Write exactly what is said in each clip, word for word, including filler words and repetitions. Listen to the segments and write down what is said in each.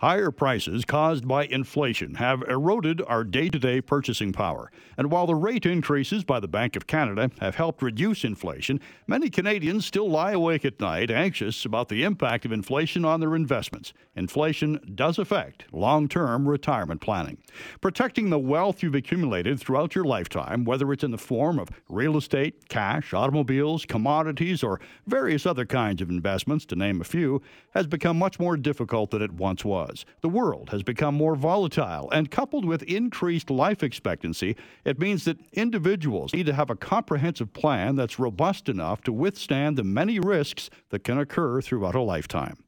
Higher prices caused by inflation have eroded our day-to-day purchasing power. And while the rate increases by the Bank of Canada have helped reduce inflation, many Canadians still lie awake at night anxious about the impact of inflation on their investments. Inflation does affect long-term retirement planning. Protecting the wealth you've accumulated throughout your lifetime, whether it's in the form of real estate, cash, automobiles, commodities, or various other kinds of investments, to name a few, has become much more difficult than it once was. The world has become more volatile, and coupled with increased life expectancy, it means that individuals need to have a comprehensive plan that's robust enough to withstand the many risks that can occur throughout a lifetime.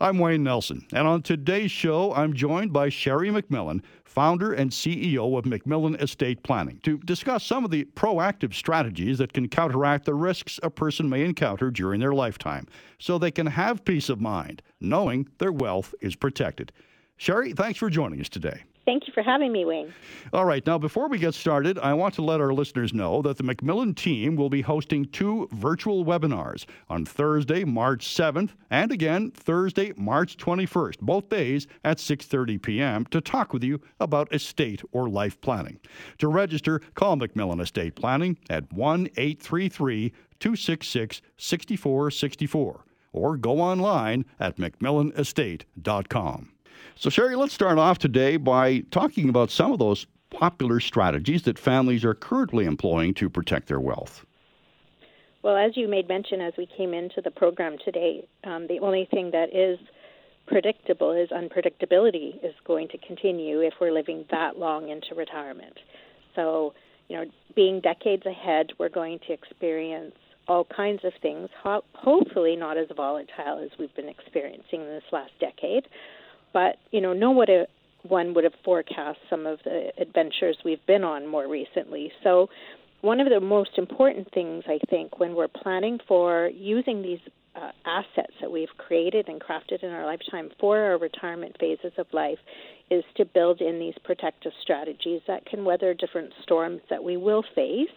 I'm Wayne Nelson, and on today's show, I'm joined by Sherry MacMillan, founder and C E O of MacMillan Estate Planning, to discuss some of the proactive strategies that can counteract the risks a person may encounter during their lifetime, so they can have peace of mind, knowing their wealth is protected. Sherry, thanks for joining us today. Thank you for having me, Wayne. All right. Now, before we get started, I want to let our listeners know that the MacMillan team will be hosting two virtual webinars on Thursday, March seventh, and again, Thursday, March twenty-first, both days at six thirty p.m. to talk with you about estate or life planning. To register, call MacMillan Estate Planning at one eight three three, two six six, six four six four or go online at macmillan estate dot com. So, Sherry, let's start off today by talking about some of those popular strategies that families are currently employing to protect their wealth. Well, as you made mention as we came into the program today, um, the only thing that is predictable is unpredictability is going to continue if we're living that long into retirement. So, you know, being decades ahead, we're going to experience all kinds of things, ho- hopefully not as volatile as we've been experiencing this last decade. But, you know, no one would have forecast some of the adventures we've been on more recently. So one of the most important things, I think, when we're planning for using these uh, assets that we've created and crafted in our lifetime for our retirement phases of life is to build in these protective strategies that can weather different storms that we will face,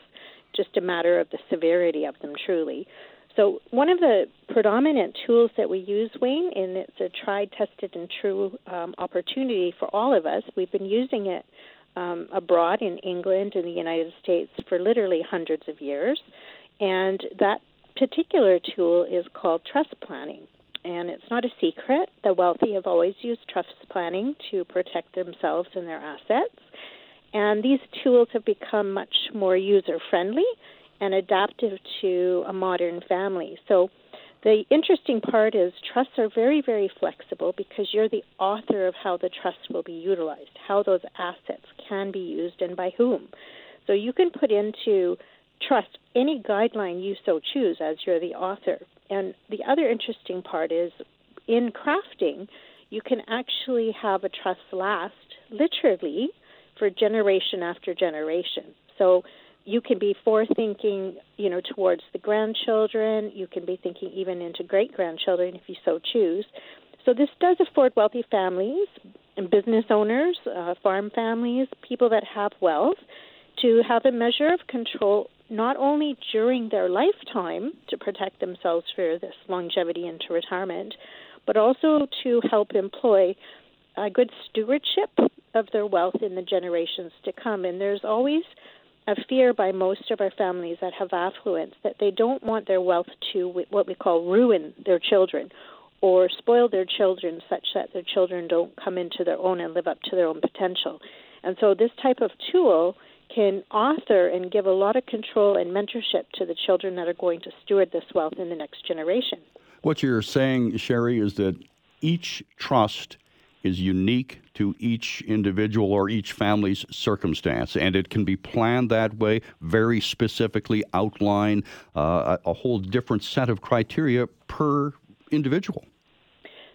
just a matter of the severity of them truly. So one of the predominant tools that we use, Wayne, and it's a tried, tested, and true um, opportunity for all of us, we've been using it um, abroad in England and the United States for literally hundreds of years, and that particular tool is called trust planning. And it's not a secret. The wealthy have always used trust planning to protect themselves and their assets, and these tools have become much more user-friendly and adaptive to a modern family. So the interesting part is trusts are very, very flexible because you're the author of how the trust will be utilized, how those assets can be used, and by whom. So you can put into trust any guideline you so choose as you're the author. And the other interesting part is in crafting, you can actually have a trust last literally for generation after generation. So you can be forethinking, you know, towards the grandchildren. You can be thinking even into great-grandchildren if you so choose. So this does afford wealthy families and business owners, uh, farm families, people that have wealth, to have a measure of control not only during their lifetime to protect themselves for this longevity into retirement, but also to help employ a good stewardship of their wealth in the generations to come. And there's always a fear by most of our families that have affluence that they don't want their wealth to what we call ruin their children or spoil their children such that their children don't come into their own and live up to their own potential. And so this type of tool can author and give a lot of control and mentorship to the children that are going to steward this wealth in the next generation. What you're saying, Sherry, is that each trust is unique to each individual or each family's circumstance, and it can be planned that way, very specifically outline uh, a whole different set of criteria per individual.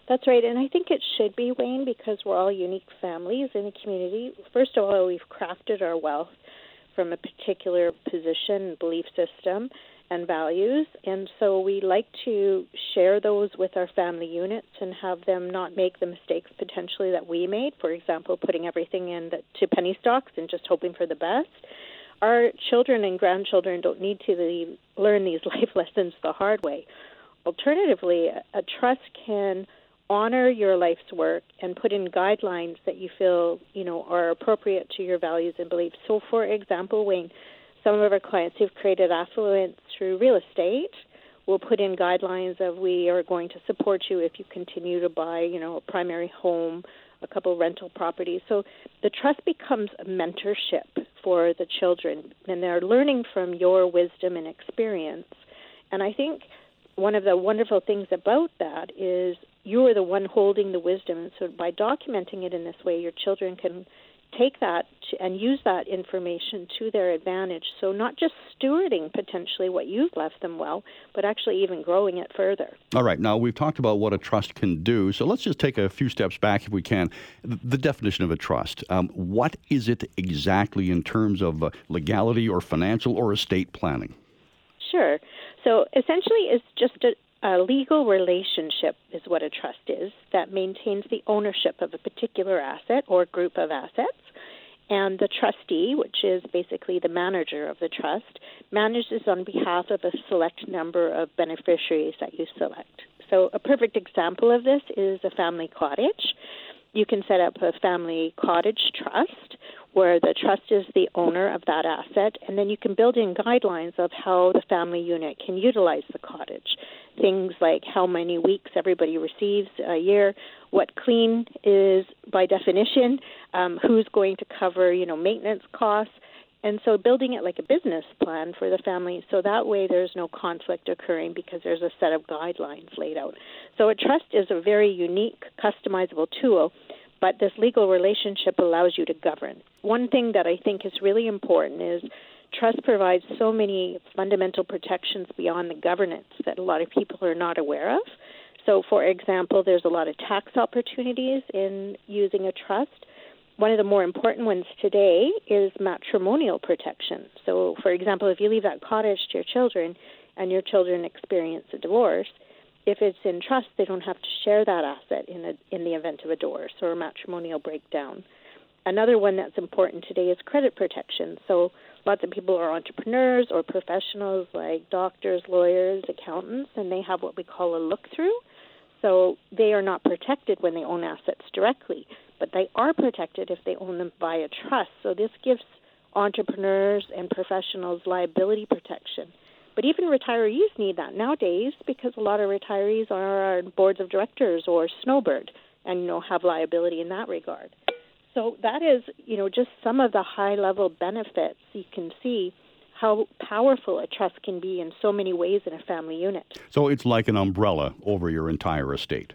That's right, and I think it should be, Wayne, because we're all unique families in the community. First of all, we've crafted our wealth from a particular position, belief system, and values, and so we like to share those with our family units and have them not make the mistakes potentially that we made, for example, putting everything in the, to penny stocks and just hoping for the best. Our children and grandchildren don't need to leave, learn these life lessons the hard way. Alternatively, a, a trust can honor your life's work and put in guidelines that you feel, you know, are appropriate to your values and beliefs. So, for example, Wayne, some of our clients who've created affluence through real estate will put in guidelines of, we are going to support you if you continue to buy, you know, a primary home, a couple of rental properties. So the trust becomes a mentorship for the children, and they're learning from your wisdom and experience. And I think one of the wonderful things about that is you are the one holding the wisdom. And so by documenting it in this way, your children can take that and use that information to their advantage. So not just stewarding potentially what you've left them well, but actually even growing it further. All right. Now, we've talked about what a trust can do. So let's just take a few steps back if we can. The definition of a trust. Um, what is it exactly in terms of uh, legality or financial or estate planning? Sure. So essentially it's just a A legal relationship is what a trust is that maintains the ownership of a particular asset or group of assets. And the trustee, which is basically the manager of the trust, manages on behalf of a select number of beneficiaries that you select. So a perfect example of this is a family cottage. You can set up a family cottage trust where the trust is the owner of that asset, and then you can build in guidelines of how the family unit can utilize the cottage. Things like how many weeks everybody receives a year, what clean is by definition, um, who's going to cover, you know, maintenance costs. And so building it like a business plan for the family, so that way there's no conflict occurring because there's a set of guidelines laid out. So a trust is a very unique, customizable tool, but this legal relationship allows you to govern. One thing that I think is really important is trust provides so many fundamental protections beyond the governance that a lot of people are not aware of. So, for example, there's a lot of tax opportunities in using a trust. One of the more important ones today is matrimonial protection. So, for example, if you leave that cottage to your children and your children experience a divorce, if it's in trust, they don't have to share that asset in, a, in the event of a divorce or a matrimonial breakdown. Another one that's important today is credit protection. So lots of people are entrepreneurs or professionals like doctors, lawyers, accountants, and they have what we call a look-through. So they are not protected when they own assets directly, but they are protected if they own them by a trust. So this gives entrepreneurs and professionals liability protection. But even retirees need that nowadays because a lot of retirees are on boards of directors or snowbird and, you know, have liability in that regard. So that is, you know, just some of the high-level benefits. You can see how powerful a trust can be in so many ways in a family unit. So it's like an umbrella over your entire estate.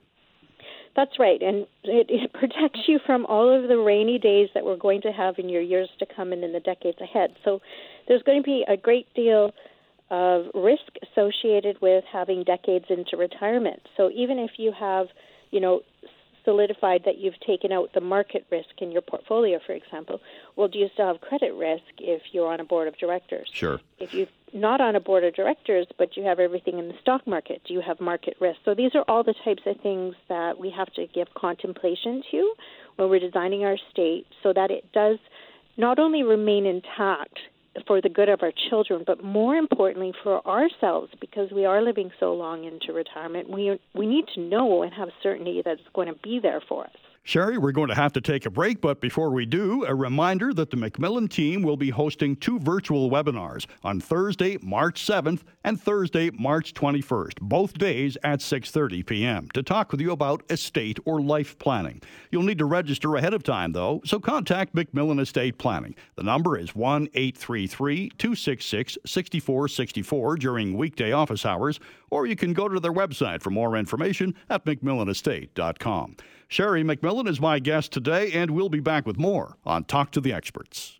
That's right, and it, it protects you from all of the rainy days that we're going to have in your years to come and in the decades ahead. So there's going to be a great deal of risk associated with having decades into retirement. So even if you have, you know, solidified that you've taken out the market risk in your portfolio, for example, well, do you still have credit risk if you're on a board of directors? Sure. If you're not on a board of directors, but you have everything in the stock market, do you have market risk? So these are all the types of things that we have to give contemplation to when we're designing our estate so that it does not only remain intact for the good of our children, but more importantly for ourselves, because we are living so long into retirement. We we need to know and have certainty that it's going to be there for us. Sherry, we're going to have to take a break, but before we do, a reminder that the MacMillan team will be hosting two virtual webinars on Thursday, March seventh and Thursday, March twenty-first, both days at six thirty p.m. to talk with you about estate or life planning. You'll need to register ahead of time, though, so contact MacMillan Estate Planning. The number is one eight three three, two six six, six four six four during weekday office hours, or you can go to their website for more information at macmillan estate dot com. Sherry MacMillan is my guest today, and we'll be back with more on Talk to the Experts.